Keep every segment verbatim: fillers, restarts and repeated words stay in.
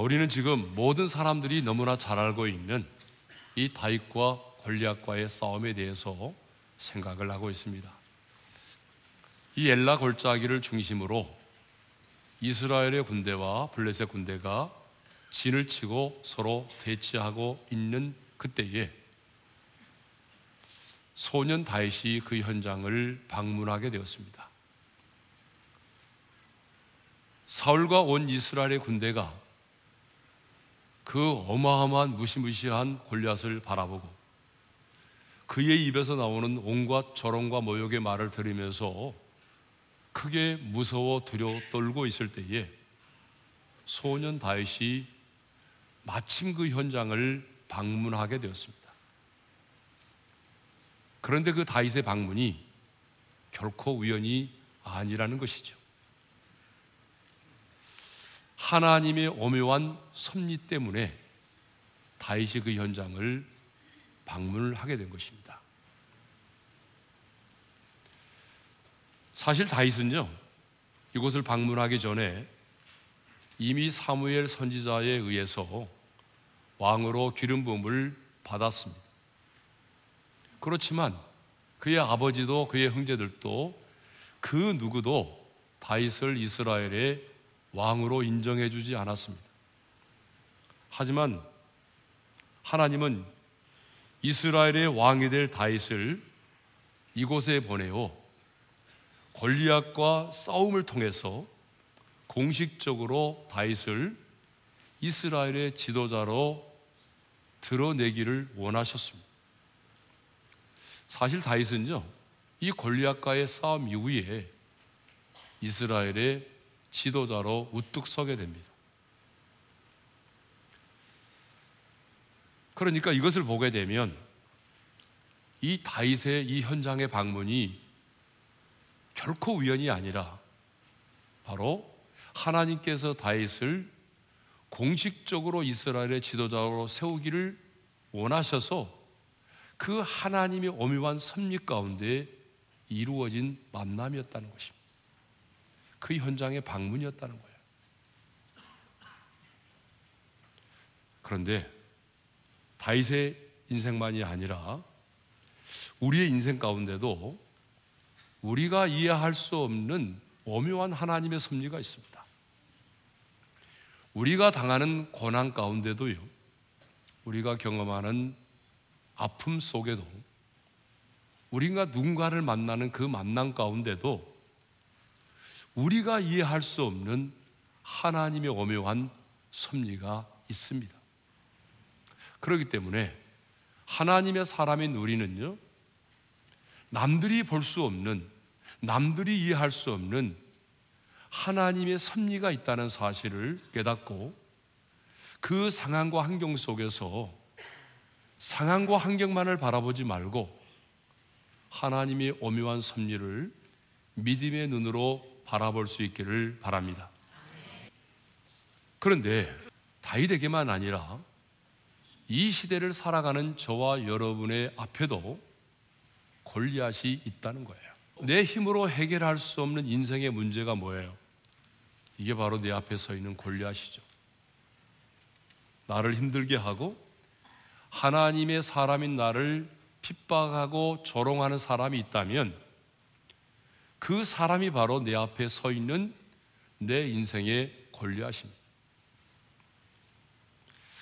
우리는 지금 모든 사람들이 너무나 잘 알고 있는 이 다윗과 골리앗과의 싸움에 대해서 생각을 하고 있습니다. 이 엘라 골짜기를 중심으로 이스라엘의 군대와 블레셋 군대가 진을 치고 서로 대치하고 있는 그때에 소년 다윗이 그 현장을 방문하게 되었습니다. 사울과 온 이스라엘의 군대가 그 어마어마한 무시무시한 골리앗을 바라보고 그의 입에서 나오는 온갖 조롱과 모욕의 말을 들으면서 크게 무서워 두려워 떨고 있을 때에 소년 다윗이 마침 그 현장을 방문하게 되었습니다. 그런데 그 다윗의 방문이 결코 우연이 아니라는 것이죠. 하나님의 오묘한 섭리 때문에 다윗이 그 현장을 방문을 하게 된 것입니다. 사실 다윗은요, 이곳을 방문하기 전에 이미 사무엘 선지자에 의해서 왕으로 기름 부음을 받았습니다. 그렇지만 그의 아버지도 그의 형제들도 그 누구도 다윗을 이스라엘의 왕으로 인정해 주지 않았습니다. 하지만 하나님은 이스라엘의 왕이 될 다윗을 이곳에 보내어 골리앗과 싸움을 통해서 공식적으로 다윗을 이스라엘의 지도자로 드러내기를 원하셨습니다. 사실 다윗은요, 이 골리앗과의 싸움 이후에 이스라엘의 지도자로 우뚝 서게 됩니다. 그러니까 이것을 보게 되면 이 다윗의 이 현장의 방문이 결코 우연이 아니라 바로 하나님께서 다윗을 공식적으로 이스라엘의 지도자로 세우기를 원하셔서 그 하나님의 오묘한 섭리 가운데 이루어진 만남이었다는 것입니다. 그 현장의 방문이었다는 거예요. 그런데 다윗의 인생만이 아니라 우리의 인생 가운데도 우리가 이해할 수 없는 오묘한 하나님의 섭리가 있습니다. 우리가 당하는 고난 가운데도요, 우리가 경험하는 아픔 속에도, 우리가 누군가를 만나는 그 만남 가운데도 우리가 이해할 수 없는 하나님의 오묘한 섭리가 있습니다. 그렇기 때문에 하나님의 사람인 우리는요, 남들이 볼 수 없는, 남들이 이해할 수 없는 하나님의 섭리가 있다는 사실을 깨닫고 그 상황과 환경 속에서 상황과 환경만을 바라보지 말고 하나님의 오묘한 섭리를 믿음의 눈으로 바라볼 수 있기를 바랍니다. 그런데 다윗에게만 아니라 이 시대를 살아가는 저와 여러분의 앞에도 골리앗이 있다는 거예요. 내 힘으로 해결할 수 없는 인생의 문제가 뭐예요? 이게 바로 내 앞에 서 있는 골리앗이죠. 나를 힘들게 하고 하나님의 사람인 나를 핍박하고 조롱하는 사람이 있다면 그 사람이 바로 내 앞에 서 있는 내 인생의 골리앗입니다.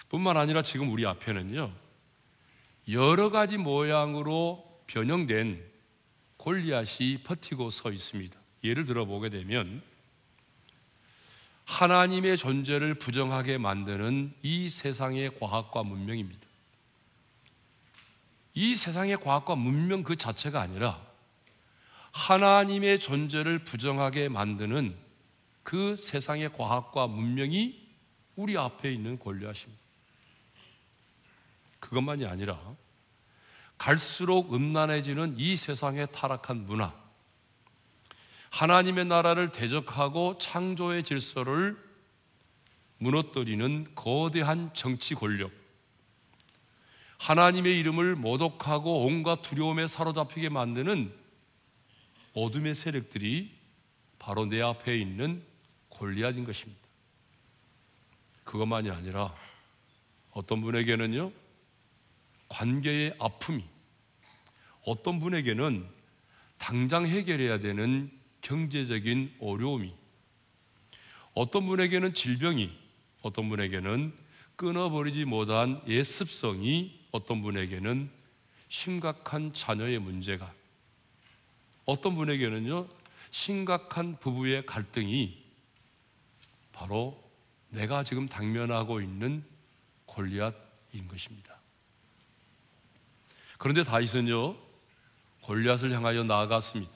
뿐만 아니라 지금 우리 앞에는요, 여러 가지 모양으로 변형된 골리앗이 버티고 서 있습니다. 예를 들어 보게 되면 하나님의 존재를 부정하게 만드는 이 세상의 과학과 문명입니다. 이 세상의 과학과 문명 그 자체가 아니라 하나님의 존재를 부정하게 만드는 그 세상의 과학과 문명이 우리 앞에 있는 골리앗입니다. 그것만이 아니라 갈수록 음란해지는 이 세상의 타락한 문화, 하나님의 나라를 대적하고 창조의 질서를 무너뜨리는 거대한 정치 권력, 하나님의 이름을 모독하고 온갖 두려움에 사로잡히게 만드는 어둠의 세력들이 바로 내 앞에 있는 골리앗인 것입니다. 그것만이 아니라 어떤 분에게는요 관계의 아픔이, 어떤 분에게는 당장 해결해야 되는 경제적인 어려움이, 어떤 분에게는 질병이, 어떤 분에게는 끊어버리지 못한 옛 습성이, 어떤 분에게는 심각한 자녀의 문제가, 어떤 분에게는요 심각한 부부의 갈등이 바로 내가 지금 당면하고 있는 골리앗인 것입니다. 그런데 다윗은요 골리앗을 향하여 나아갔습니다.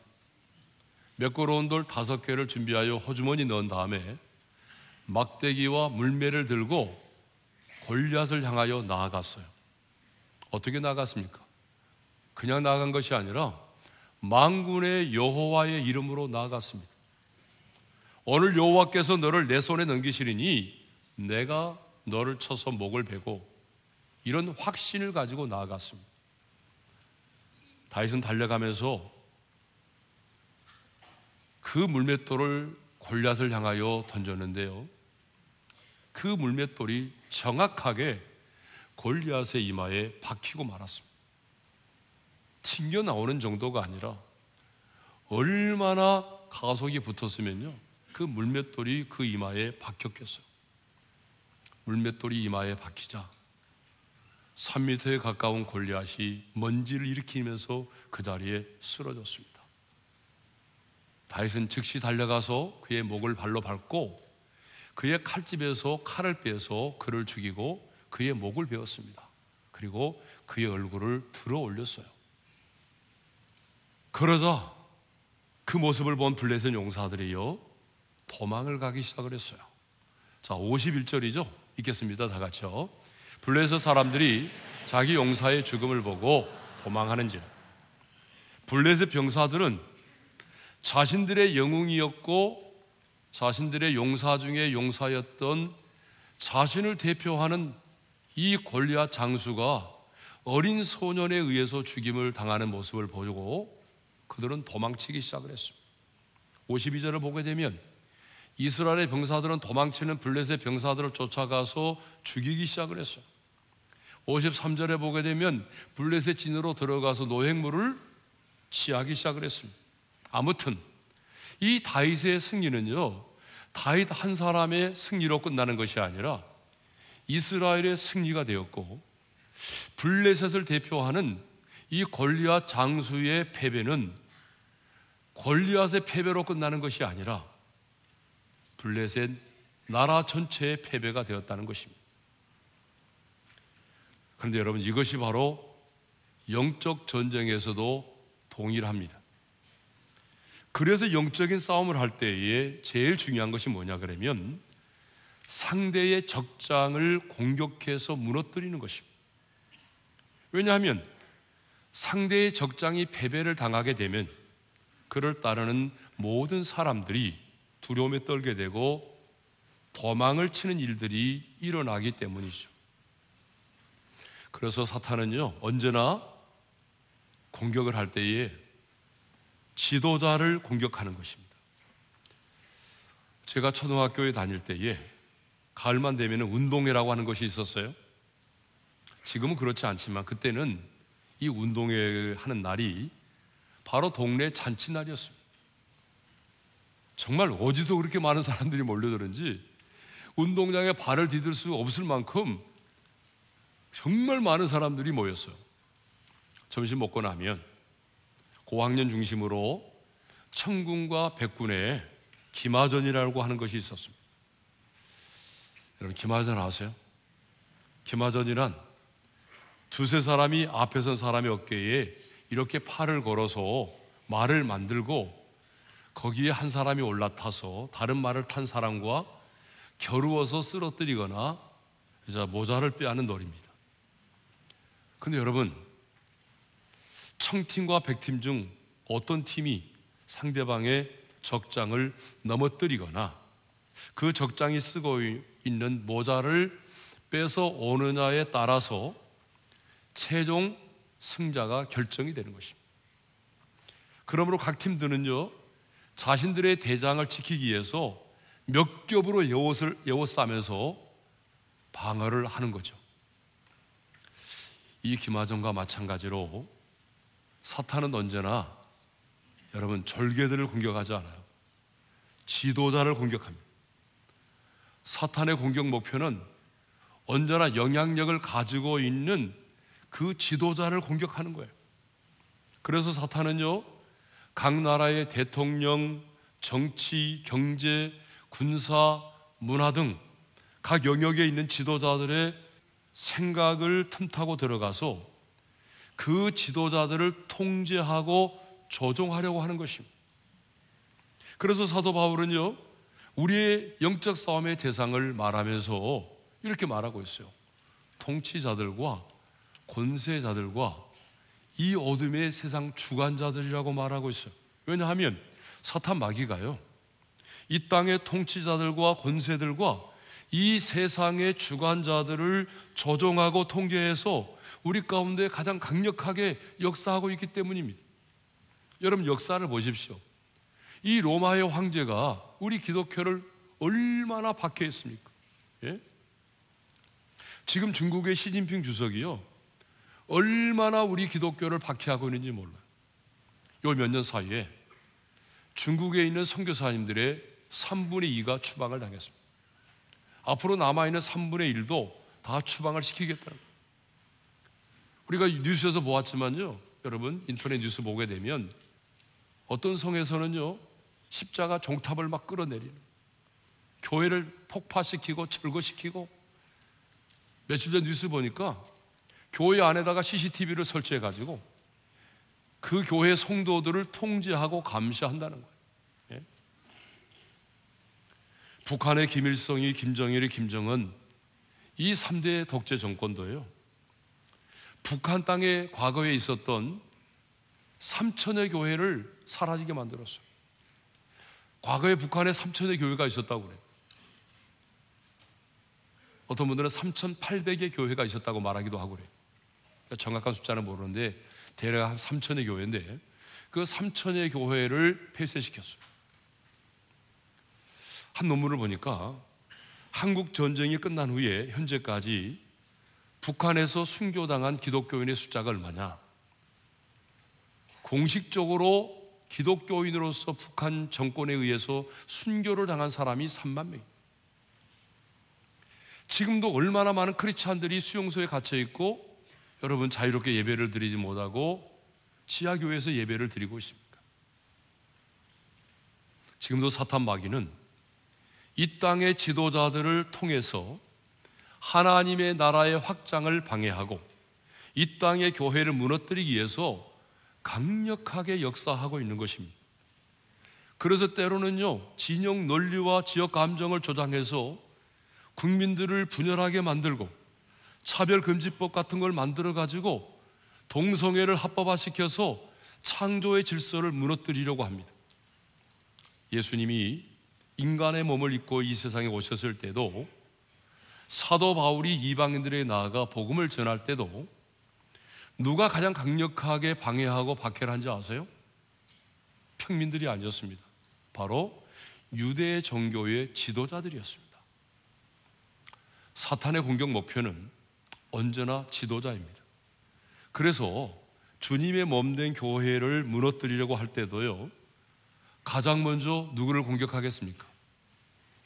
매끄러운 돌 다섯 개를 준비하여 호주머니 넣은 다음에 막대기와 물매를 들고 골리앗을 향하여 나아갔어요. 어떻게 나아갔습니까? 그냥 나아간 것이 아니라 만군의 여호와의 이름으로 나아갔습니다. 오늘 여호와께서 너를 내 손에 넘기시리니 내가 너를 쳐서 목을 베고, 이런 확신을 가지고 나아갔습니다. 다윗은 달려가면서 그 물맷돌을 골리앗을 향하여 던졌는데요, 그 물맷돌이 정확하게 골리앗의 이마에 박히고 말았습니다. 튕겨 나오는 정도가 아니라 얼마나 가속이 붙었으면요 그 물맷돌이 그 이마에 박혔겠어요. 물맷돌이 이마에 박히자 삼 미터에 가까운 골리앗이 먼지를 일으키면서 그 자리에 쓰러졌습니다. 다윗은 즉시 달려가서 그의 목을 발로 밟고 그의 칼집에서 칼을 빼서 그를 죽이고 그의 목을 베었습니다. 그리고 그의 얼굴을 들어 올렸어요. 그러자 그 모습을 본 블레셋 용사들이요 도망을 가기 시작을 했어요. 자, 오십일 절이죠. 읽겠습니다. 다 같이요. 블레셋 사람들이 자기 용사의 죽음을 보고 도망하는지라. 블레셋 병사들은 자신들의 영웅이었고 자신들의 용사 중에 용사였던 자신을 대표하는 이 골리앗 장수가 어린 소년에 의해서 죽임을 당하는 모습을 보고 그들은 도망치기 시작을 했습니다. 오십이 절을 보게 되면 이스라엘의 병사들은 도망치는 블레셋 병사들을 쫓아가서 죽이기 시작을 했어요. 오십삼 절에 보게 되면 블레셋 진으로 들어가서 노획물을 취하기 시작을 했습니다. 아무튼 이 다윗의 승리는요 다윗 한 사람의 승리로 끝나는 것이 아니라 이스라엘의 승리가 되었고, 블레셋을 대표하는 이 골리앗 장수의 패배는 골리앗의 패배로 끝나는 것이 아니라 블레셋 나라 전체의 패배가 되었다는 것입니다. 그런데 여러분, 이것이 바로 영적 전쟁에서도 동일합니다. 그래서 영적인 싸움을 할 때에 제일 중요한 것이 뭐냐 그러면 상대의 적장을 공격해서 무너뜨리는 것입니다. 왜냐하면 상대의 적장이 패배를 당하게 되면 그를 따르는 모든 사람들이 두려움에 떨게 되고 도망을 치는 일들이 일어나기 때문이죠. 그래서 사탄은요 언제나 공격을 할 때에 지도자를 공격하는 것입니다. 제가 초등학교에 다닐 때에 가을만 되면 운동회라고 하는 것이 있었어요. 지금은 그렇지 않지만 그때는 이 운동회 하는 날이 바로 동네 잔치날이었습니다. 정말 어디서 그렇게 많은 사람들이 몰려드는지 운동장에 발을 디딜 수 없을 만큼 정말 많은 사람들이 모였어요. 점심 먹고 나면 고학년 중심으로 천군과 백군의 기마전이라고 하는 것이 있었습니다. 여러분 기마전 아세요? 기마전이란 두세 사람이 앞에 선 사람의 어깨에 이렇게 팔을 걸어서 말을 만들고 거기에 한 사람이 올라타서 다른 말을 탄 사람과 겨루어서 쓰러뜨리거나 모자를 빼앗는 놀이입니다. 근데 여러분 청팀과 백팀 중 어떤 팀이 상대방의 적장을 넘어뜨리거나 그 적장이 쓰고 있는 모자를 빼서 오느냐에 따라서 최종 승자가 결정이 되는 것입니다. 그러므로 각 팀들은요 자신들의 대장을 지키기 위해서 몇 겹으로 여옷을, 여옷 싸면서 방어를 하는 거죠. 이 기마전과 마찬가지로 사탄은 언제나 여러분 절개들을 공격하지 않아요. 지도자를 공격합니다. 사탄의 공격 목표는 언제나 영향력을 가지고 있는 그 지도자를 공격하는 거예요. 그래서 사탄은요, 각 나라의 대통령, 정치, 경제, 군사, 문화 등 각 영역에 있는 지도자들의 생각을 틈타고 들어가서 그 지도자들을 통제하고 조종하려고 하는 것입니다. 그래서 사도 바울은요, 우리의 영적 싸움의 대상을 말하면서 이렇게 말하고 있어요. 통치자들과 권세자들과 이 어둠의 세상 주관자들이라고 말하고 있어요. 왜냐하면 사탄 마귀가요, 이 땅의 통치자들과 권세들과 이 세상의 주관자들을 조종하고 통제해서 우리 가운데 가장 강력하게 역사하고 있기 때문입니다. 여러분, 역사를 보십시오. 이 로마의 황제가 우리 기독교를 얼마나 박해했습니까? 예? 지금 중국의 시진핑 주석이요, 얼마나 우리 기독교를 박해하고 있는지 몰라요. 요 몇 년 사이에 중국에 있는 선교사님들의 삼분의 이가 추방을 당했습니다. 앞으로 남아있는 삼분의 일도 다 추방을 시키겠다는 거예요. 우리가 뉴스에서 보았지만요, 여러분 인터넷 뉴스 보게 되면 어떤 성에서는요, 십자가 종탑을 막 끌어내리는, 교회를 폭파시키고 철거시키고, 며칠 전 뉴스 보니까 교회 안에다가 씨씨티비를 설치해가지고 그 교회 성도들을 통제하고 감시한다는 거예요. 예? 북한의 김일성이, 김정일이, 김정은, 이 삼대 독재 정권도요, 북한 땅에 과거에 있었던 삼천여 교회를 사라지게 만들었어요. 과거에 북한에 삼천여 교회가 있었다고 그래요. 어떤 분들은 삼천팔백여 교회가 있었다고 말하기도 하고 그래요. 정확한 숫자는 모르는데 대략 한 삼천여 교회인데 그 삼천여 교회를 폐쇄시켰어요. 한 논문을 보니까 한국 전쟁이 끝난 후에 현재까지 북한에서 순교당한 기독교인의 숫자가 얼마냐? 공식적으로 기독교인으로서 북한 정권에 의해서 순교를 당한 사람이 삼만 명. 지금도 얼마나 많은 크리스찬들이 수용소에 갇혀 있고, 여러분 자유롭게 예배를 드리지 못하고 지하교회에서 예배를 드리고 있습니까? 지금도 사탄 마귀는 이 땅의 지도자들을 통해서 하나님의 나라의 확장을 방해하고 이 땅의 교회를 무너뜨리기 위해서 강력하게 역사하고 있는 것입니다. 그래서 때로는요, 진영 논리와 지역 감정을 조장해서 국민들을 분열하게 만들고 차별금지법 같은 걸 만들어가지고 동성애를 합법화시켜서 창조의 질서를 무너뜨리려고 합니다. 예수님이 인간의 몸을 입고 이 세상에 오셨을 때도, 사도 바울이 이방인들에 나아가 복음을 전할 때도 누가 가장 강력하게 방해하고 박해를 한지 아세요? 평민들이 아니었습니다. 바로 유대 종교의 지도자들이었습니다. 사탄의 공격 목표는 언제나 지도자입니다. 그래서 주님의 몸된 교회를 무너뜨리려고 할 때도요, 가장 먼저 누구를 공격하겠습니까?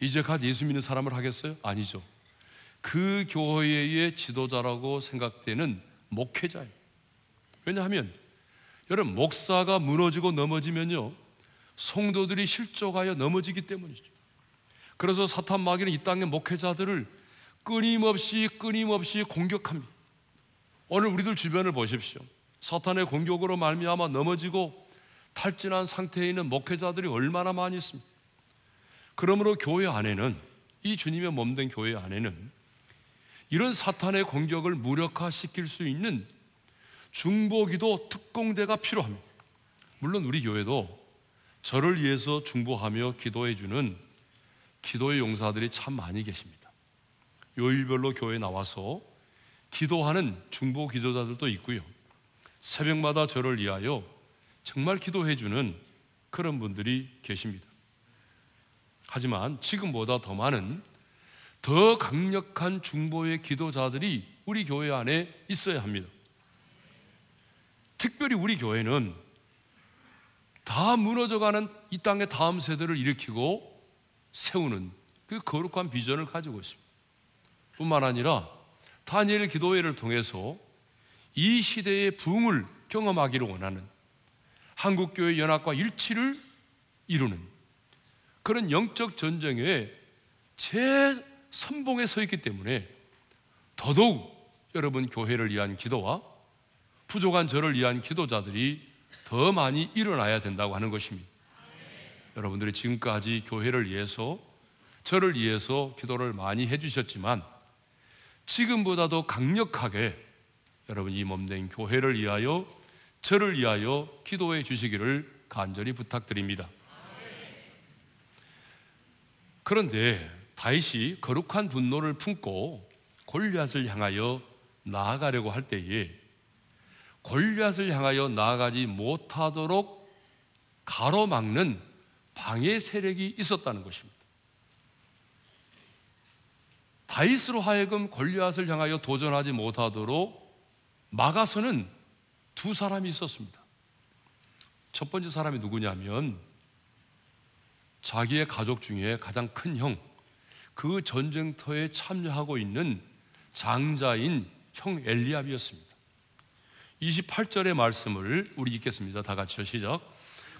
이제 갓 예수 믿는 사람을 하겠어요? 아니죠. 그 교회의 지도자라고 생각되는 목회자예요. 왜냐하면 여러분, 목사가 무너지고 넘어지면요, 성도들이 실족하여 넘어지기 때문이죠. 그래서 사탄 마귀는 이 땅의 목회자들을 끊임없이 끊임없이 공격합니다. 오늘 우리들 주변을 보십시오. 사탄의 공격으로 말미암아 넘어지고 탈진한 상태에 있는 목회자들이 얼마나 많이 있습니다. 그러므로 교회 안에는, 이 주님의 몸된 교회 안에는 이런 사탄의 공격을 무력화시킬 수 있는 중보기도 특공대가 필요합니다. 물론 우리 교회도 저를 위해서 중보하며 기도해주는 기도의 용사들이 참 많이 계십니다. 요일별로 교회에 나와서 기도하는 중보 기도자들도 있고요, 새벽마다 저를 위하여 정말 기도해주는 그런 분들이 계십니다. 하지만 지금보다 더 많은 더 강력한 중보의 기도자들이 우리 교회 안에 있어야 합니다. 특별히 우리 교회는 다 무너져가는 이 땅의 다음 세대를 일으키고 세우는 그 거룩한 비전을 가지고 있습니다. 뿐만 아니라 다니엘 기도회를 통해서 이 시대의 부흥을 경험하기를 원하는 한국교회 연합과 일치를 이루는 그런 영적 전쟁에 최선봉에 서 있기 때문에 더더욱 여러분 교회를 위한 기도와 부족한 저를 위한 기도자들이 더 많이 일어나야 된다고 하는 것입니다. 네. 여러분들이 지금까지 교회를 위해서 저를 위해서 기도를 많이 해주셨지만 지금보다 더 강력하게 여러분 이 몸된 교회를 위하여 저를 위하여 기도해 주시기를 간절히 부탁드립니다. 네. 그런데 다윗이 거룩한 분노를 품고 골리앗을 향하여 나아가려고 할 때에 골리앗을 향하여 나아가지 못하도록 가로막는 방해 세력이 있었다는 것입니다. 다윗으로 하여금 골리앗을 향하여 도전하지 못하도록 막아서는 두 사람이 있었습니다. 첫 번째 사람이 누구냐면 자기의 가족 중에 가장 큰 형, 그 전쟁터에 참여하고 있는 장자인 형 엘리압이었습니다. 이십팔 절의 말씀을 우리 읽겠습니다. 다 같이요. 시작.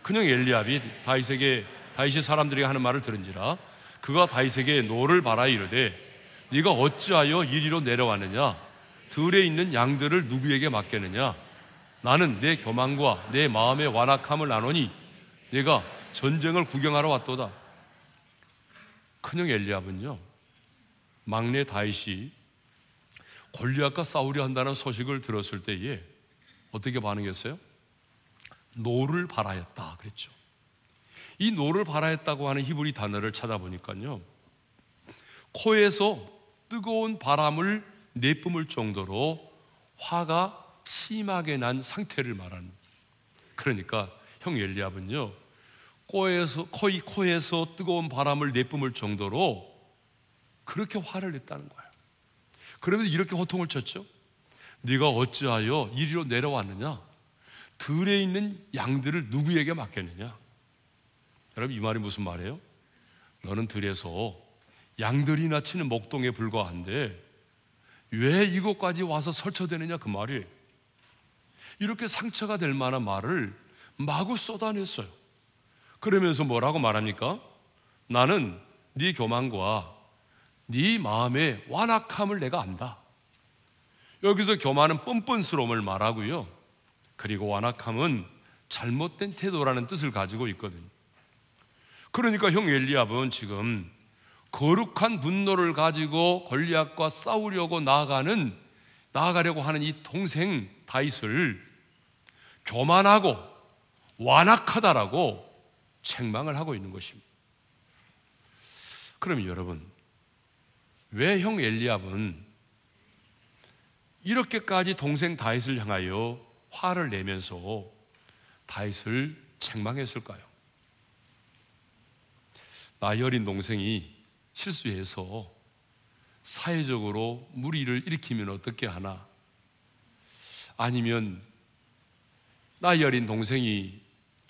큰형 엘리압이 다윗에게 다윗이 사람들에게 하는 말을 들은지라 그가 다윗에게 노를 바라 이르되 네가 어찌하여 이리로 내려왔느냐? 들에 있는 양들을 누구에게 맡겠느냐? 나는 내 교만과 내 마음의 완악함을 나누니 내가 전쟁을 구경하러 왔도다. 큰형 엘리압은요 막내 다윗이 골리앗과 싸우려 한다는 소식을 들었을 때에 어떻게 반응했어요? 노를 바라였다 그랬죠. 이 노를 바라였다고 하는 히브리 단어를 찾아보니까요 코에서 뜨거운 바람을 내뿜을 정도로 화가 심하게 난 상태를 말하는. 그러니까 형 엘리압은요 코에서, 거의 코에서 뜨거운 바람을 내뿜을 정도로 그렇게 화를 냈다는 거예요. 그러면서 이렇게 호통을 쳤죠. 네가 어찌하여 이리로 내려왔느냐? 들에 있는 양들을 누구에게 맡겼느냐? 여러분 이 말이 무슨 말이에요? 너는 들에서 양들이나 치는 목동에 불과한데 왜 이곳까지 와서 설쳐대느냐 그 말이에요. 이렇게 상처가 될 만한 말을 마구 쏟아냈어요. 그러면서 뭐라고 말합니까? 나는 네 교만과 네 마음의 완악함을 내가 안다. 여기서 교만은 뻔뻔스러움을 말하고요 그리고 완악함은 잘못된 태도라는 뜻을 가지고 있거든요. 그러니까 형 엘리압은 지금 거룩한 분노를 가지고 골리앗과 싸우려고 나아가는 나아가려고 하는 이 동생 다윗을 교만하고 완악하다라고 책망을 하고 있는 것입니다. 그럼 여러분 왜 형 엘리압은 이렇게까지 동생 다윗을 향하여 화를 내면서 다윗을 책망했을까요? 나이 어린 동생이 실수해서 사회적으로 물의를 일으키면 어떻게 하나? 아니면 나이 어린 동생이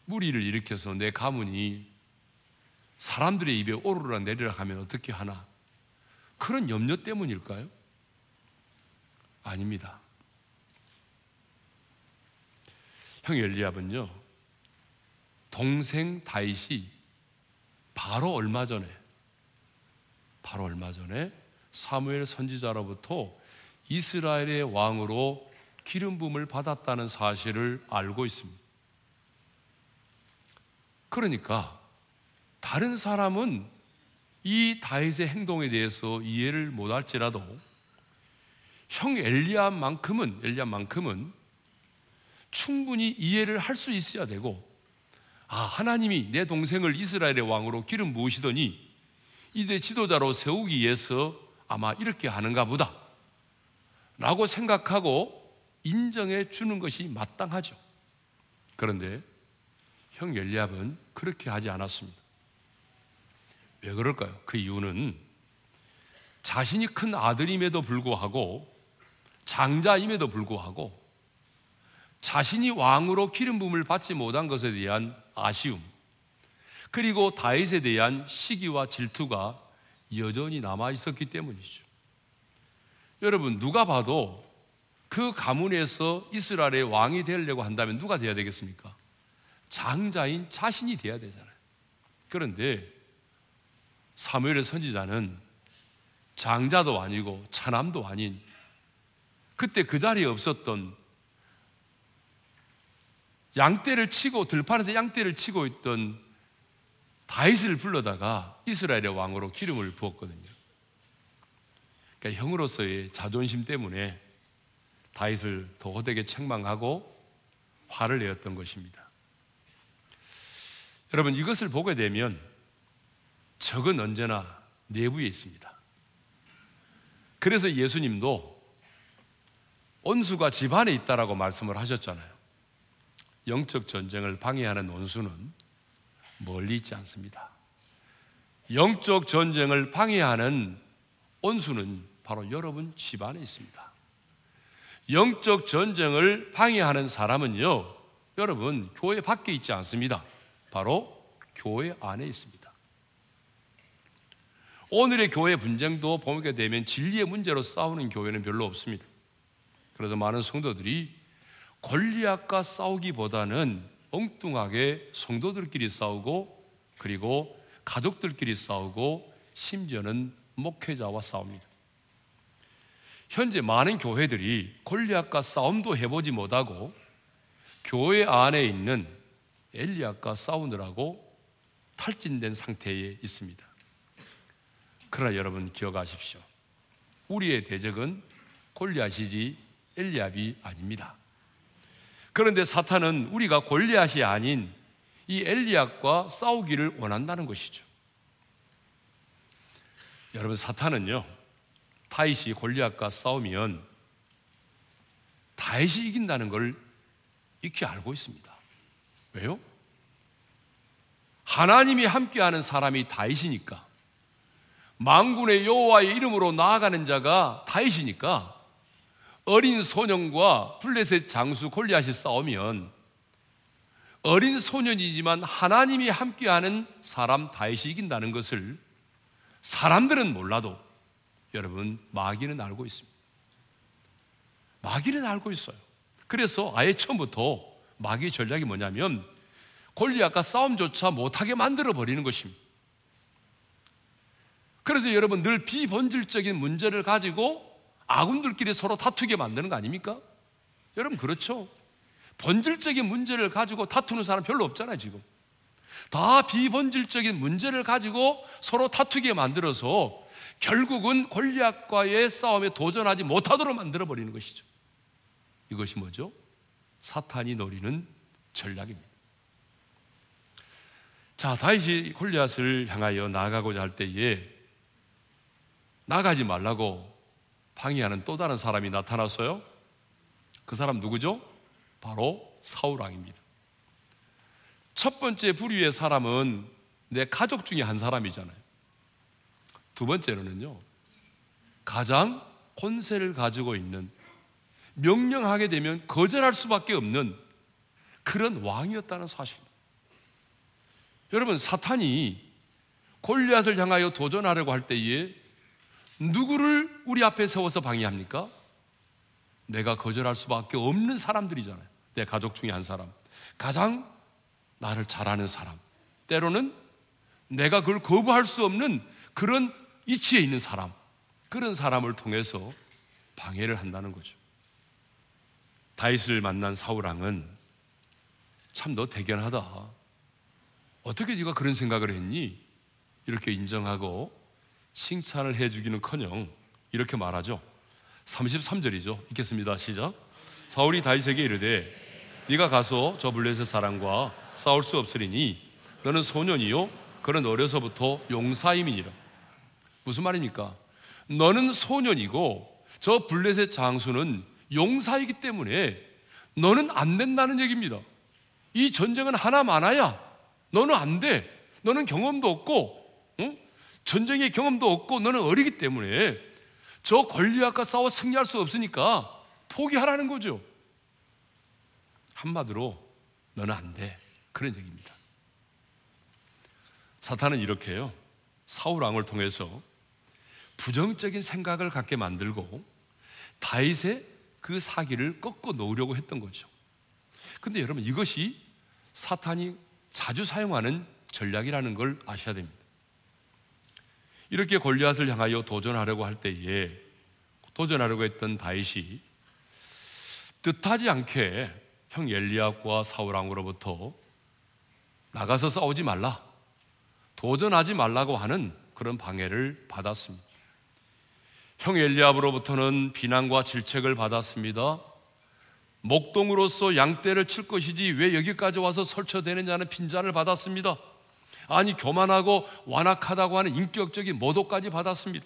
물의를 일으켜서 내 가문이 사람들의 입에 오르락 내리락 하면 어떻게 하나? 그런 염려 때문일까요? 아닙니다. 형 엘리압은요 동생 다윗이 바로 얼마 전에 바로 얼마 전에 사무엘 선지자로부터 이스라엘의 왕으로 기름 부음을 받았다는 사실을 알고 있습니다. 그러니까 다른 사람은 이 다윗의 행동에 대해서 이해를 못할지라도 형 엘리압만큼은 엘리압만큼은 충분히 이해를 할 수 있어야 되고 아 하나님이 내 동생을 이스라엘의 왕으로 기름 부으시더니 이제 지도자로 세우기 위해서 아마 이렇게 하는가 보다 라고 생각하고 인정해 주는 것이 마땅하죠. 그런데 형 엘리압은 그렇게 하지 않았습니다. 왜 그럴까요? 그 이유는 자신이 큰 아들임에도 불구하고, 장자임에도 불구하고 자신이 왕으로 기름 부음을 받지 못한 것에 대한 아쉬움, 그리고 다윗에 대한 시기와 질투가 여전히 남아 있었기 때문이죠. 여러분, 누가 봐도 그 가문에서 이스라엘의 왕이 되려고 한다면 누가 돼야 되겠습니까? 장자인 자신이 돼야 되잖아요. 그런데 사무엘의 선지자는 장자도 아니고 차남도 아닌, 그때 그 자리에 없었던, 양떼를 치고 들판에서 양떼를 치고 있던 다윗을 불러다가 이스라엘의 왕으로 기름을 부었거든요. 그러니까 형으로서의 자존심 때문에 다윗을 더 호되게 책망하고 화를 내었던 것입니다. 여러분, 이것을 보게 되면 적은 언제나 내부에 있습니다. 그래서 예수님도 원수가 집 안에 있다라고 말씀을 하셨잖아요. 영적 전쟁을 방해하는 원수는 멀리 있지 않습니다. 영적 전쟁을 방해하는 원수는 바로 여러분 집 안에 있습니다. 영적 전쟁을 방해하는 사람은요, 여러분 교회 밖에 있지 않습니다. 바로 교회 안에 있습니다. 오늘의 교회 분쟁도 보게 되면 진리의 문제로 싸우는 교회는 별로 없습니다. 그래서 많은 성도들이 골리앗과 싸우기보다는 엉뚱하게 성도들끼리 싸우고, 그리고 가족들끼리 싸우고, 심지어는 목회자와 싸웁니다. 현재 많은 교회들이 골리앗과 싸움도 해보지 못하고 교회 안에 있는 엘리앗과 싸우느라고 탈진된 상태에 있습니다. 그러나 여러분 기억하십시오. 우리의 대적은 골리앗이지 엘리압이 아닙니다. 그런데 사탄은 우리가 골리앗이 아닌 이 엘리압과 싸우기를 원한다는 것이죠. 여러분, 사탄은요, 다윗이 골리앗과 싸우면 다윗이 이긴다는 걸 익히 알고 있습니다. 왜요? 하나님이 함께하는 사람이 다윗이니까, 만군의 여호와의 이름으로 나아가는 자가 다윗이니까 어린 소년과 블레셋 장수 골리앗이 싸우면 어린 소년이지만 하나님이 함께하는 사람 다윗이 이긴다는 것을 사람들은 몰라도 여러분 마귀는 알고 있습니다. 마귀는 알고 있어요. 그래서 아예 처음부터 마귀의 전략이 뭐냐면 골리앗과 싸움조차 못하게 만들어버리는 것입니다. 그래서 여러분 늘 비본질적인 문제를 가지고 아군들끼리 서로 다투게 만드는 거 아닙니까? 여러분 그렇죠? 본질적인 문제를 가지고 다투는 사람 별로 없잖아요. 지금 다 비본질적인 문제를 가지고 서로 다투게 만들어서 결국은 골리앗과의 싸움에 도전하지 못하도록 만들어버리는 것이죠. 이것이 뭐죠? 사탄이 노리는 전략입니다. 자, 다윗이 골리앗을 향하여 나아가고자 할 때에 나가지 말라고 방해하는 또 다른 사람이 나타났어요. 그 사람 누구죠? 바로 사울 왕입니다. 첫 번째 부류의 사람은 내 가족 중에 한 사람이잖아요. 두 번째로는요, 가장 권세를 가지고 있는, 명령하게 되면 거절할 수밖에 없는 그런 왕이었다는 사실. 여러분, 사탄이 골리앗을 향하여 도전하려고 할 때에 누구를 우리 앞에 세워서 방해합니까? 내가 거절할 수밖에 없는 사람들이잖아요. 내 가족 중에 한 사람, 가장 나를 잘 아는 사람, 때로는 내가 그걸 거부할 수 없는 그런 위치에 있는 사람, 그런 사람을 통해서 방해를 한다는 거죠. 다윗을 만난 사울왕은, 참 너 대견하다, 어떻게 네가 그런 생각을 했니? 이렇게 인정하고 칭찬을 해주기는커녕 이렇게 말하죠. 삼십삼 절이죠. 읽겠습니다. 시작. 사울이 다윗에게 이르되, 네가 가서 저 블레셋 사람과 싸울 수 없으리니 너는 소년이요 그는 어려서부터 용사임이니라. 무슨 말입니까? 너는 소년이고 저 블레셋 장수는 용사이기 때문에 너는 안 된다는 얘기입니다. 이 전쟁은 하나 많아야 너는 안 돼. 너는 경험도 없고, 응? 전쟁의 경험도 없고 너는 어리기 때문에 저 골리앗과 싸워 승리할 수 없으니까 포기하라는 거죠. 한마디로 너는 안 돼, 그런 얘기입니다. 사탄은 이렇게요, 사울 왕을 통해서 부정적인 생각을 갖게 만들고 다윗의 그 사기를 꺾어 놓으려고 했던 거죠. 근데 여러분, 이것이 사탄이 자주 사용하는 전략이라는 걸 아셔야 됩니다. 이렇게 골리앗을 향하여 도전하려고 할 때에 도전하려고 했던 다윗이 뜻하지 않게 형 엘리압과 사울 왕으로부터 나가서 싸우지 말라, 도전하지 말라고 하는 그런 방해를 받았습니다. 형 엘리압으로부터는 비난과 질책을 받았습니다. 목동으로서 양떼를 칠 것이지 왜 여기까지 와서 설쳐대느냐는 핀잔을 받았습니다. 아니, 교만하고 완악하다고 하는 인격적인 모독까지 받았습니다.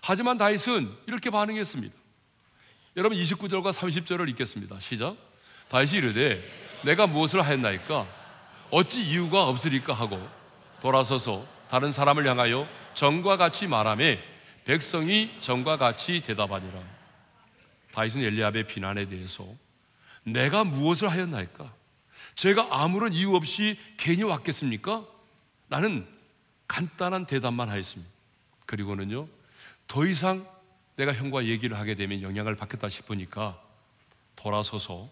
하지만 다윗은 이렇게 반응했습니다. 여러분, 이십구 절과 삼십 절을 읽겠습니다. 시작. 다윗이 이르되 내가 무엇을 하였나이까? 어찌 이유가 없으리까 하고 돌아서서 다른 사람을 향하여 전과 같이 말하며 백성이 전과 같이 대답하니라. 다윗은 엘리압의 비난에 대해서 내가 무엇을 하였나이까? 제가 아무런 이유 없이 괜히 왔겠습니까? 라는 간단한 대답만 하였습니다. 그리고는요, 더 이상 내가 형과 얘기를 하게 되면 영향을 받겠다 싶으니까 돌아서서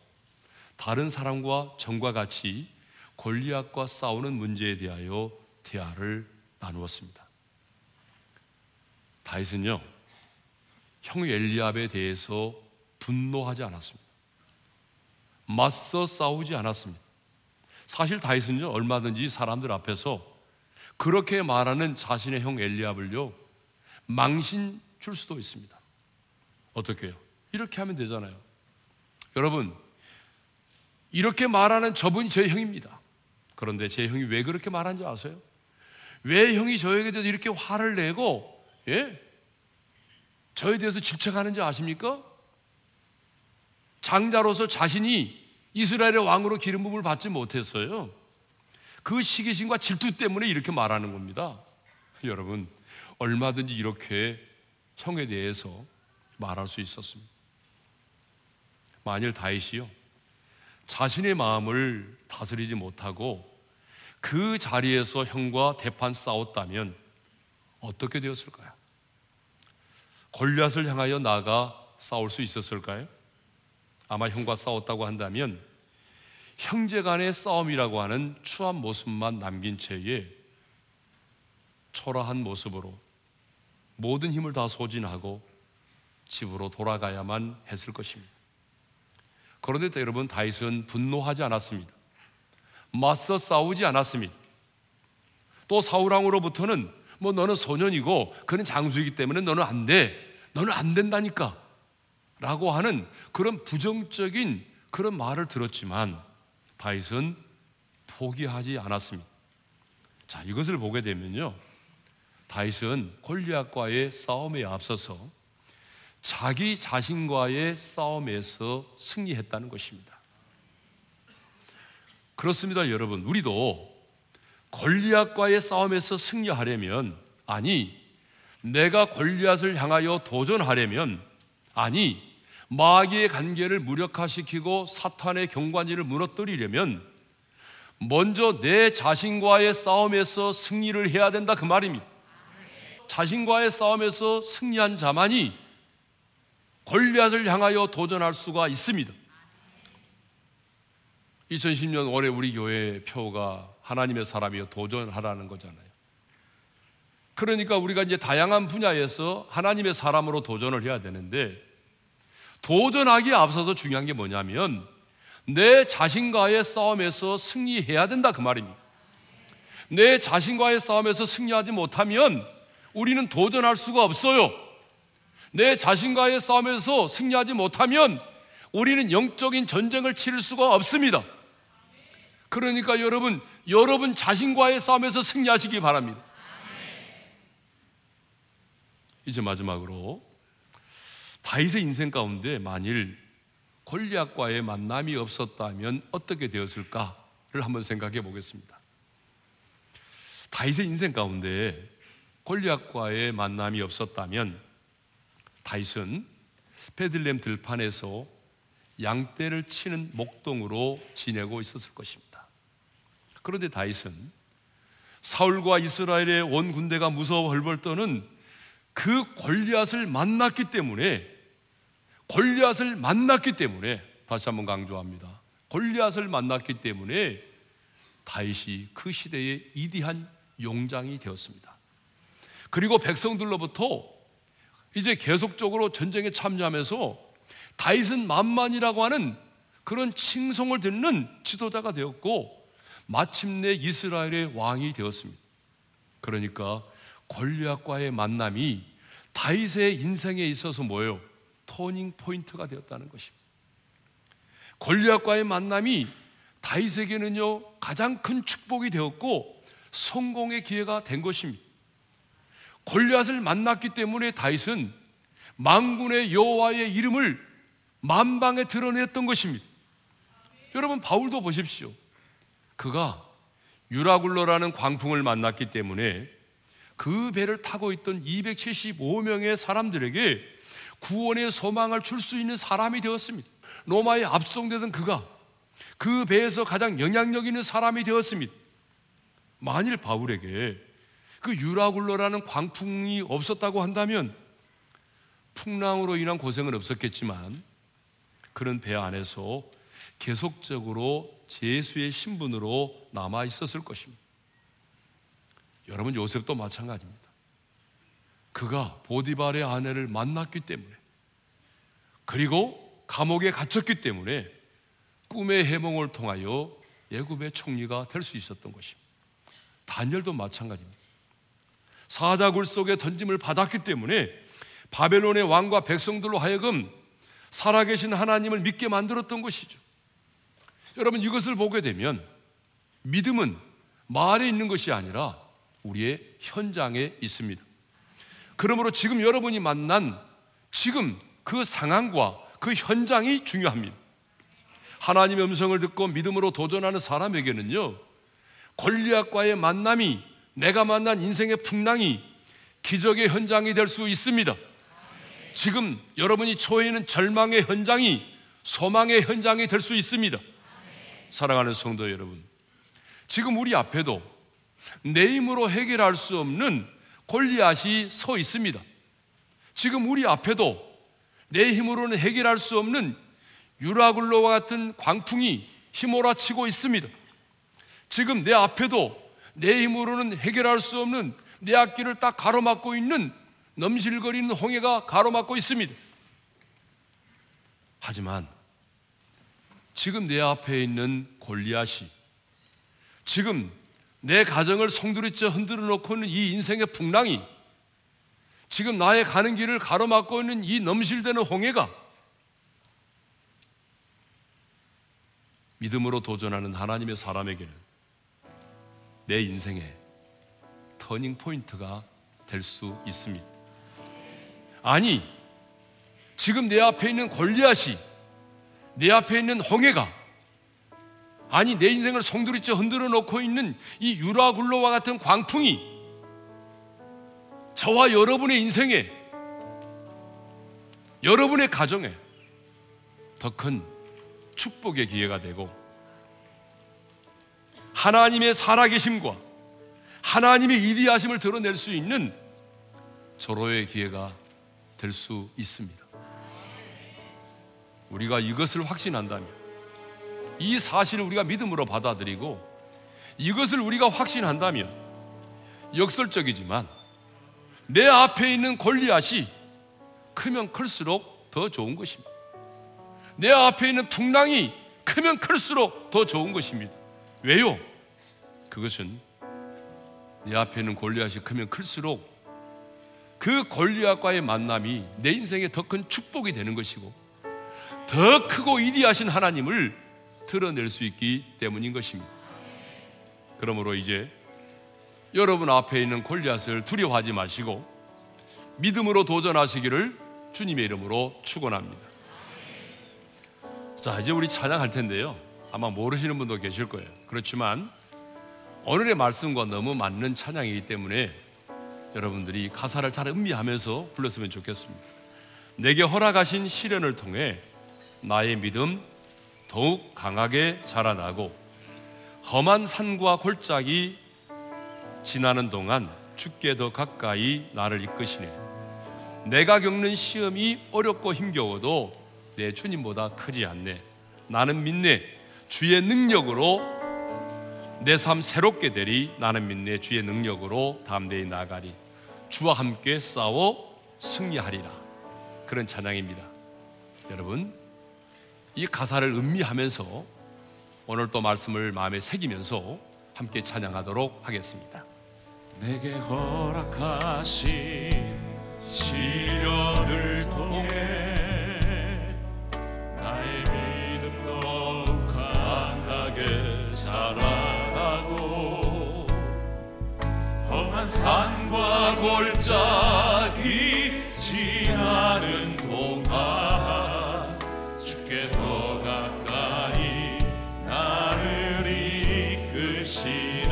다른 사람과 전과 같이 골리앗과 싸우는 문제에 대하여 대화를 나누었습니다. 다윗은요, 형 엘리압에 대해서 분노하지 않았습니다. 맞서 싸우지 않았습니다. 사실 다윗은요, 얼마든지 사람들 앞에서 그렇게 말하는 자신의 형 엘리압을요, 망신 줄 수도 있습니다. 어떻게 해요? 이렇게 하면 되잖아요. 여러분, 이렇게 말하는 저분이 제 형입니다. 그런데 제 형이 왜 그렇게 말하는지 아세요? 왜 형이 저에게 대해서 이렇게 화를 내고, 예? 저에 대해서 질책하는지 아십니까? 장자로서 자신이 이스라엘의 왕으로 기름부음을 받지 못했어요. 그 시기심과 질투 때문에 이렇게 말하는 겁니다. 여러분, 얼마든지 이렇게 형에 대해서 말할 수 있었습니다. 만일 다윗이요, 자신의 마음을 다스리지 못하고 그 자리에서 형과 대판 싸웠다면 어떻게 되었을까요? 골리앗을 향하여 나아가 싸울 수 있었을까요? 아마 형과 싸웠다고 한다면 형제 간의 싸움이라고 하는 추한 모습만 남긴 채에 초라한 모습으로 모든 힘을 다 소진하고 집으로 돌아가야만 했을 것입니다. 그런데 여러분, 다윗은 분노하지 않았습니다. 맞서 싸우지 않았습니다. 또 사울왕으로부터는 뭐 너는 소년이고 그는 장수이기 때문에 너는 안 돼, 너는 안 된다니까 라고 하는 그런 부정적인 그런 말을 들었지만 다윗은 포기하지 않았습니다. 자, 이것을 보게 되면요, 다윗은 골리앗과의 싸움에 앞서서 자기 자신과의 싸움에서 승리했다는 것입니다. 그렇습니다, 여러분. 우리도 골리앗과의 싸움에서 승리하려면, 아니 내가 골리앗을 향하여 도전하려면, 아니 마귀의 관계를 무력화시키고 사탄의 경관지를 무너뜨리려면 먼저 내 자신과의 싸움에서 승리를 해야 된다, 그 말입니다. 자신과의 싸움에서 승리한 자만이 골리앗을 향하여 도전할 수가 있습니다. 이천십 년 올해 우리 교회의 표가 하나님의 사람이여 도전하라는 거잖아요. 그러니까 우리가 이제 다양한 분야에서 하나님의 사람으로 도전을 해야 되는데, 도전하기에 앞서서 중요한 게 뭐냐면 내 자신과의 싸움에서 승리해야 된다, 그 말입니다. 내 자신과의 싸움에서 승리하지 못하면 우리는 도전할 수가 없어요. 내 자신과의 싸움에서 승리하지 못하면 우리는 영적인 전쟁을 치를 수가 없습니다. 그러니까 여러분, 여러분 자신과의 싸움에서 승리하시기 바랍니다. 이제 마지막으로, 다윗의 인생 가운데 만일 골리앗과의 만남이 없었다면 어떻게 되었을까를 한번 생각해 보겠습니다. 다윗의 인생 가운데 골리앗과의 만남이 없었다면 다윗은 베들레헴 들판에서 양떼를 치는 목동으로 지내고 있었을 것입니다. 그런데 다윗은 사울과 이스라엘의 온 군대가 무서워 헐벌 떠는 그 골리앗을 만났기 때문에 골리앗을 만났기 때문에 다시 한번 강조합니다. 골리앗을 만났기 때문에 다윗이 그 시대의 위대한 용장이 되었습니다. 그리고 백성들로부터 이제 계속적으로 전쟁에 참여하면서 다윗은 만만이라고 하는 그런 칭송을 듣는 지도자가 되었고 마침내 이스라엘의 왕이 되었습니다. 그러니까 골리앗과의 만남이 다윗의 인생에 있어서 뭐예요? 터닝 포인트가 되었다는 것입니다. 골리앗과의 만남이 다윗에게는요 가장 큰 축복이 되었고 성공의 기회가 된 것입니다. 골리앗을 만났기 때문에 다윗은 만군의 여호와의 이름을 만방에 드러냈던 것입니다. 여러분 바울도 보십시오. 그가 유라굴로라는 광풍을 만났기 때문에 그 배를 타고 있던 이백칠십오 명의 사람들에게 구원의 소망을 줄 수 있는 사람이 되었습니다. 로마에 압송되던 그가 그 배에서 가장 영향력 있는 사람이 되었습니다. 만일 바울에게 그 유라굴로라는 광풍이 없었다고 한다면 풍랑으로 인한 고생은 없었겠지만 그런 배 안에서 계속적으로 제수의 신분으로 남아 있었을 것입니다. 여러분 요셉도 마찬가지입니다. 그가 보디발의 아내를 만났기 때문에 그리고 감옥에 갇혔기 때문에 꿈의 해몽을 통하여 애굽의 총리가 될 수 있었던 것입니다. 다니엘도 마찬가지입니다. 사자굴 속에 던짐을 받았기 때문에 바벨론의 왕과 백성들로 하여금 살아계신 하나님을 믿게 만들었던 것이죠. 여러분 이것을 보게 되면 믿음은 말에 있는 것이 아니라 우리의 현장에 있습니다. 그러므로 지금 여러분이 만난 지금 그 상황과 그 현장이 중요합니다. 하나님의 음성을 듣고 믿음으로 도전하는 사람에게는요 골리앗과의 만남이 내가 만난 인생의 풍랑이 기적의 현장이 될 수 있습니다. 지금 여러분이 처해 있는 절망의 현장이 소망의 현장이 될 수 있습니다. 사랑하는 성도 여러분, 지금 우리 앞에도 내 힘으로 해결할 수 없는 골리앗이 서 있습니다. 지금 우리 앞에도 내 힘으로는 해결할 수 없는 유라굴로와 같은 광풍이 휘몰아치고 있습니다. 지금 내 앞에도 내 힘으로는 해결할 수 없는 내 앞길을 딱 가로막고 있는 넘실거리는 홍해가 가로막고 있습니다. 하지만 지금 내 앞에 있는 골리앗이 지금 내 가정을 송두리째 흔들어 놓고 있는 이 인생의 풍랑이 지금 나의 가는 길을 가로막고 있는 이 넘실대는 홍해가 믿음으로 도전하는 하나님의 사람에게는 내 인생의 터닝포인트가 될 수 있습니다. 아니, 지금 내 앞에 있는 골리앗이 내 앞에 있는 홍해가 아니 내 인생을 송두리째 흔들어 놓고 있는 이 유라굴로와 같은 광풍이 저와 여러분의 인생에 여러분의 가정에 더 큰 축복의 기회가 되고 하나님의 살아계심과 하나님의 위대하심을 드러낼 수 있는 절호의 기회가 될 수 있습니다. 우리가 이것을 확신한다면 이 사실을 우리가 믿음으로 받아들이고 이것을 우리가 확신한다면 역설적이지만 내 앞에 있는 골리앗이 크면 클수록 더 좋은 것입니다. 내 앞에 있는 풍랑이 크면 클수록 더 좋은 것입니다. 왜요? 그것은 내 앞에 있는 골리앗이 크면 클수록 그 골리앗과의 만남이 내 인생에 더 큰 축복이 되는 것이고 더 크고 위대하신 하나님을 드러낼 수 있기 때문인 것입니다. 그러므로 이제 여러분 앞에 있는 골리앗을 두려워하지 마시고 믿음으로 도전하시기를 주님의 이름으로 축원합니다. 자, 이제 우리 찬양할 텐데요. 아마 모르시는 분도 계실 거예요. 그렇지만 오늘의 말씀과 너무 맞는 찬양이기 때문에 여러분들이 가사를 잘 음미하면서 불렀으면 좋겠습니다. 내게 허락하신 시련을 통해 나의 믿음 더욱 강하게 자라나고 험한 산과 골짜기 지나는 동안 주께 더 가까이 나를 이끄시네. 내가 겪는 시험이 어렵고 힘겨워도 내 주님보다 크지 않네. 나는 믿네. 주의 능력으로 내 삶 새롭게 되리. 나는 믿네. 주의 능력으로 담대히 나아가리. 주와 함께 싸워 승리하리라. 그런 찬양입니다. 여러분, 이 가사를 음미하면서 오늘 또 말씀을 마음에 새기면서 함께 찬양하도록 하겠습니다. 내게 허락하신 시련을 통해 나의 믿음 더욱 강하게 자라나고 험한 산과 골짜기 지나는 동안 주께 더 가까이 나를 이끄시네.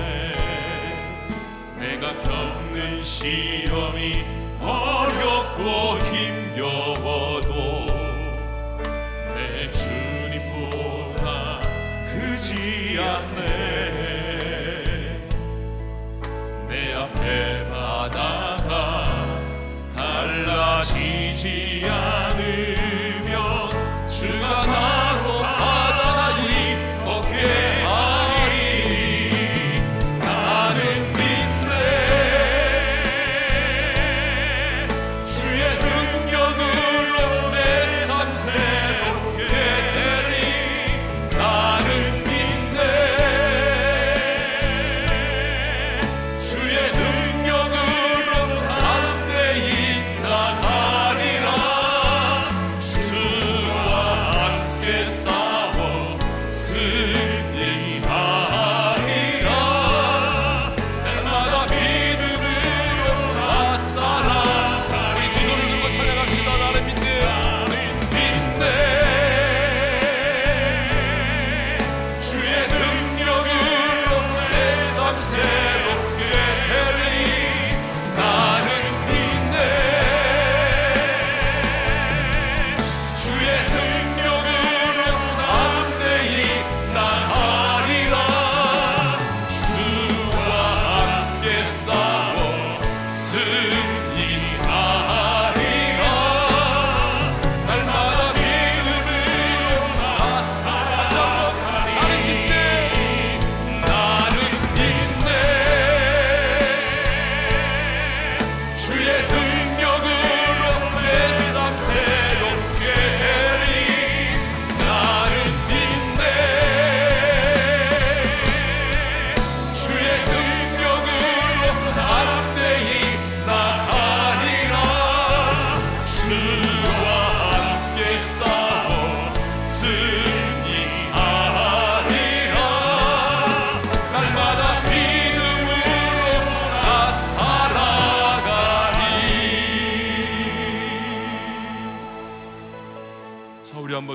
내가 겪는 시험이 어렵고 힘겨워도 내 주님보다 크지 않네. 내 앞에 바다가 갈라지지 않으며 주가 나로 바다를 걷게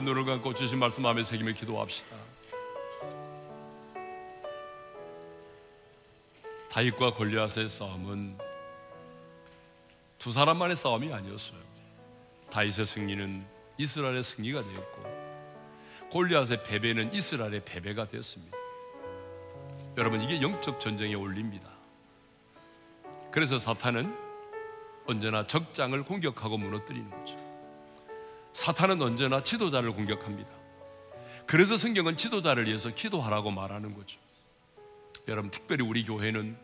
눈을 감고 주신 말씀 마음에 새기며 기도합시다. 다윗과 골리앗의 싸움은 두 사람만의 싸움이 아니었어요. 다윗의 승리는 이스라엘의 승리가 되었고 골리앗의 패배는 이스라엘의 패배가 되었습니다. 여러분, 이게 영적 전쟁의 원리입니다. 그래서 사탄은 언제나 적장을 공격하고 무너뜨리는 거죠. 사탄은 언제나 지도자를 공격합니다. 그래서 성경은 지도자를 위해서 기도하라고 말하는 거죠. 여러분, 특별히 우리 교회는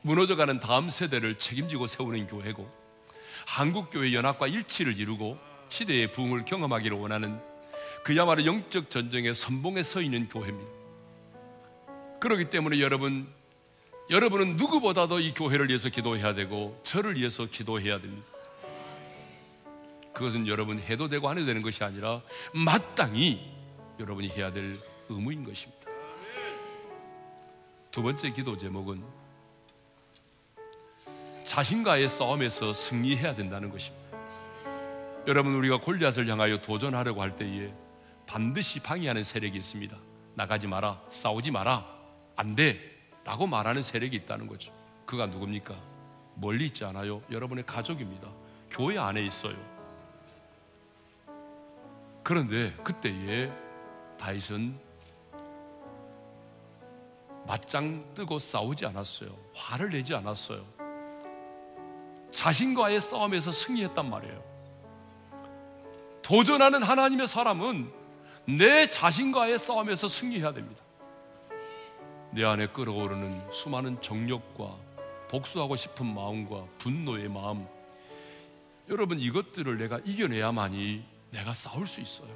무너져가는 다음 세대를 책임지고 세우는 교회고 한국교회 연합과 일치를 이루고 시대의 부흥을 경험하기를 원하는 그야말로 영적 전쟁의 선봉에 서 있는 교회입니다. 그렇기 때문에 여러분, 여러분은 누구보다도 이 교회를 위해서 기도해야 되고 저를 위해서 기도해야 됩니다. 그것은 여러분 해도 되고 안 해도 되는 것이 아니라 마땅히 여러분이 해야 될 의무인 것입니다. 두 번째 기도 제목은 자신과의 싸움에서 승리해야 된다는 것입니다. 여러분, 우리가 골리앗을 향하여 도전하려고 할 때에 반드시 방해하는 세력이 있습니다. 나가지 마라, 싸우지 마라, 안 돼 라고 말하는 세력이 있다는 거죠. 그가 누굽니까? 멀리 있지 않아요. 여러분의 가족입니다. 교회 안에 있어요. 그런데 그때에 다윗은 맞짱 뜨고 싸우지 않았어요. 화를 내지 않았어요. 자신과의 싸움에서 승리했단 말이에요. 도전하는 하나님의 사람은 내 자신과의 싸움에서 승리해야 됩니다. 내 안에 끓어오르는 수많은 정욕과 복수하고 싶은 마음과 분노의 마음, 여러분 이것들을 내가 이겨내야만이 내가 싸울 수 있어요.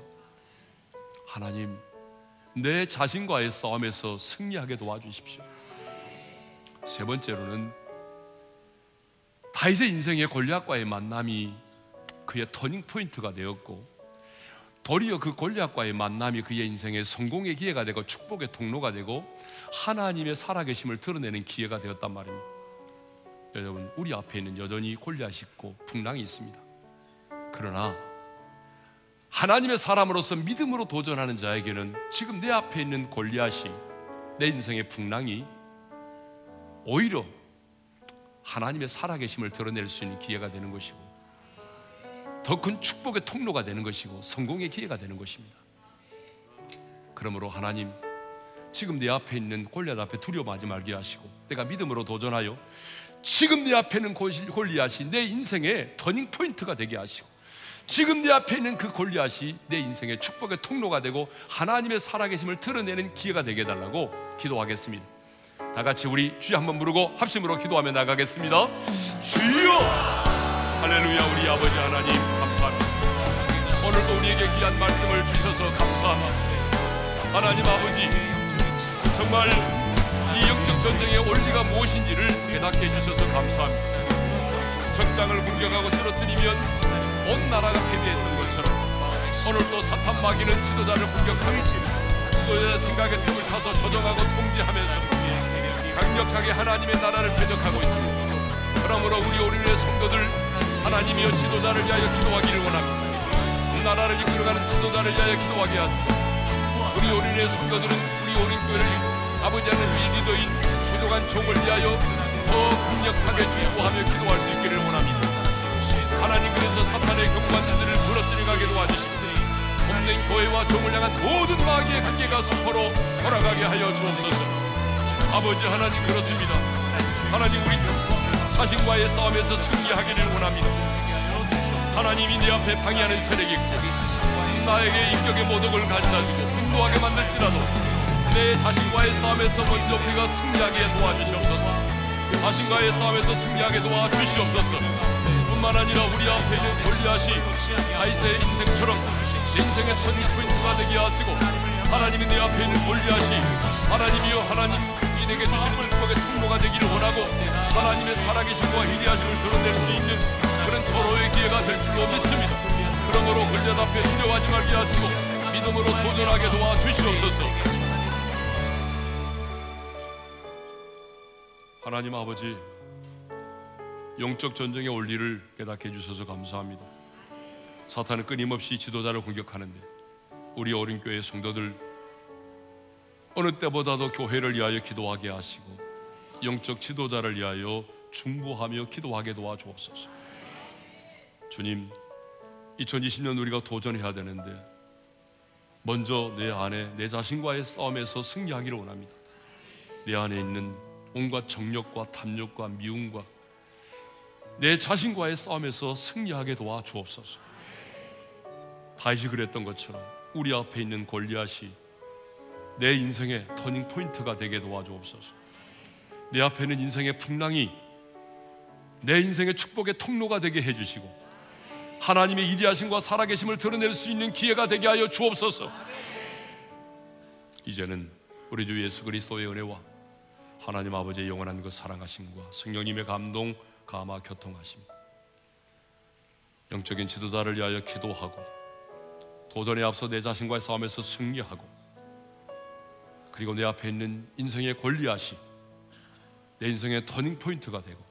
하나님, 내 자신과의 싸움에서 승리하게 도와주십시오. 세 번째로는 다윗의 인생의 골리앗과의 만남이 그의 터닝 포인트가 되었고, 도리어 그 골리앗과의 만남이 그의 인생의 성공의 기회가 되고 축복의 통로가 되고 하나님의 살아계심을 드러내는 기회가 되었단 말입니다. 여러분, 우리 앞에 있는 여전히 골리앗이 있고 풍랑이 있습니다. 그러나 하나님의 사람으로서 믿음으로 도전하는 자에게는 지금 내 앞에 있는 골리앗이, 내 인생의 풍랑이 오히려 하나님의 살아계심을 드러낼 수 있는 기회가 되는 것이고, 더 큰 축복의 통로가 되는 것이고, 성공의 기회가 되는 것입니다. 그러므로 하나님, 지금 내 앞에 있는 골리앗 앞에 두려워하지 말게 하시고, 내가 믿음으로 도전하여 지금 내 앞에 있는 골리앗이 내 인생의 터닝 포인트가 되게 하시고, 지금 내 앞에 있는 그 골리앗이 내 인생의 축복의 통로가 되고 하나님의 살아계심을 드러내는 기회가 되게 해달라고 기도하겠습니다. 다 같이 우리 주여 한번 부르고 합심으로 기도하며 나가겠습니다. 주여! 할렐루야. 우리 아버지 하나님 감사합니다. 오늘도 우리에게 귀한 말씀을 주셔서 감사합니다. 하나님 아버지, 정말 이 영적 전쟁의 원리가 무엇인지를 깨닫게 해주셔서 감사합니다. 적장을 공격하고 쓰러뜨리면 온 나라가 패배했던 것처럼 오늘도 사탄 마귀는 지도자를 공격하고 지도자의 생각의 틈을 타서 조정하고 통제하면서 강력하게 하나님의 나라를 배적하고 있습니다. 그러므로 우리 오륜의 성도들, 하나님이여, 지도자를 위하여 기도하기를 원합니다. 나라를 이끌어가는 지도자를 위하여 기도하게 하소서. 우리 오륜의 성도들은 우리 오륜교회를 아버지 하나님 리더인 주도관 종을 위하여 더 강력하게 주도하며 기도할 수 있기를 원합니다. 하나님, 그래서 사탄의 경관자들을 무너뜨리게 도와주시고 없는 교회와 종을 향한 모든 마귀의 관계가 서로 돌아가게 하여 주옵소서. 아버지 하나님, 그렇습니다. 하나님, 우리 자신과의 싸움에서 승리하기를 원합니다. 하나님이 내 앞에 방해하는 세력이 있고 나에게 인격의 모독을 가져다주고 분노하게 만들지라도 내 자신과의 싸움에서 먼저 우리가 승리하게 도와주시옵소서. 자신과의 싸움에서 승리하게 도와주시옵소서. 뿐만 아니라 우리 앞에 있는 골리앗이 다윗의 인생처럼 인생의 터닝 포인트가 되게 하시고, 하나님이 내 앞에 있는 골리앗이 하나님이여, 하나님 내게 주시는 축복의 통로가 되기를 원하고 하나님의 살아계심과 희대하심을 드러낼 수 있는 그런 절호의 기회가 될 줄로 믿습니다. 그러므로 골리앗 앞에 두려워하지 말게 하시고 믿음으로 도전하게 도와주시옵소서. 하나님 아버지, 영적 전쟁의 원리를 깨닫게 해주셔서 감사합니다. 사탄은 끊임없이 지도자를 공격하는데 우리 어린교회의 성도들 어느 때보다도 교회를 위하여 기도하게 하시고 영적 지도자를 위하여 중보하며 기도하게 도와주옵소서. 주님, 이천이십 년 우리가 도전해야 되는데 먼저 내 안에, 내 자신과의 싸움에서 승리하기를 원합니다. 내 안에 있는 온갖 정욕과 탐욕과 미움과 내 자신과의 싸움에서 승리하게 도와주옵소서. 다윗이 그랬던 것처럼 우리 앞에 있는 골리앗이 내 인생의 터닝 포인트가 되게 도와주옵소서. 내 앞에 있는 인생의 풍랑이 내 인생의 축복의 통로가 되게 해주시고 하나님의 이디하심과 살아계심을 드러낼 수 있는 기회가 되게 하여 주옵소서. 이제는 우리 주 예수 그리스도의 은혜와 하나님 아버지의 영원한 그 사랑하심과 성령님의 감동, 감화, 교통하심, 영적인 지도자를 위하여 기도하고 도전에 앞서 내 자신과의 싸움에서 승리하고, 그리고 내 앞에 있는 인생의 골리앗이 내 인생의 터닝포인트가 되고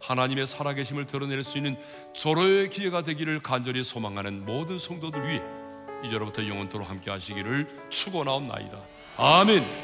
하나님의 살아계심을 드러낼 수 있는 절호의 기회가 되기를 간절히 소망하는 모든 성도들 위해 이제로부터 영원토록 함께 하시기를 축원하옵나이다. 아멘.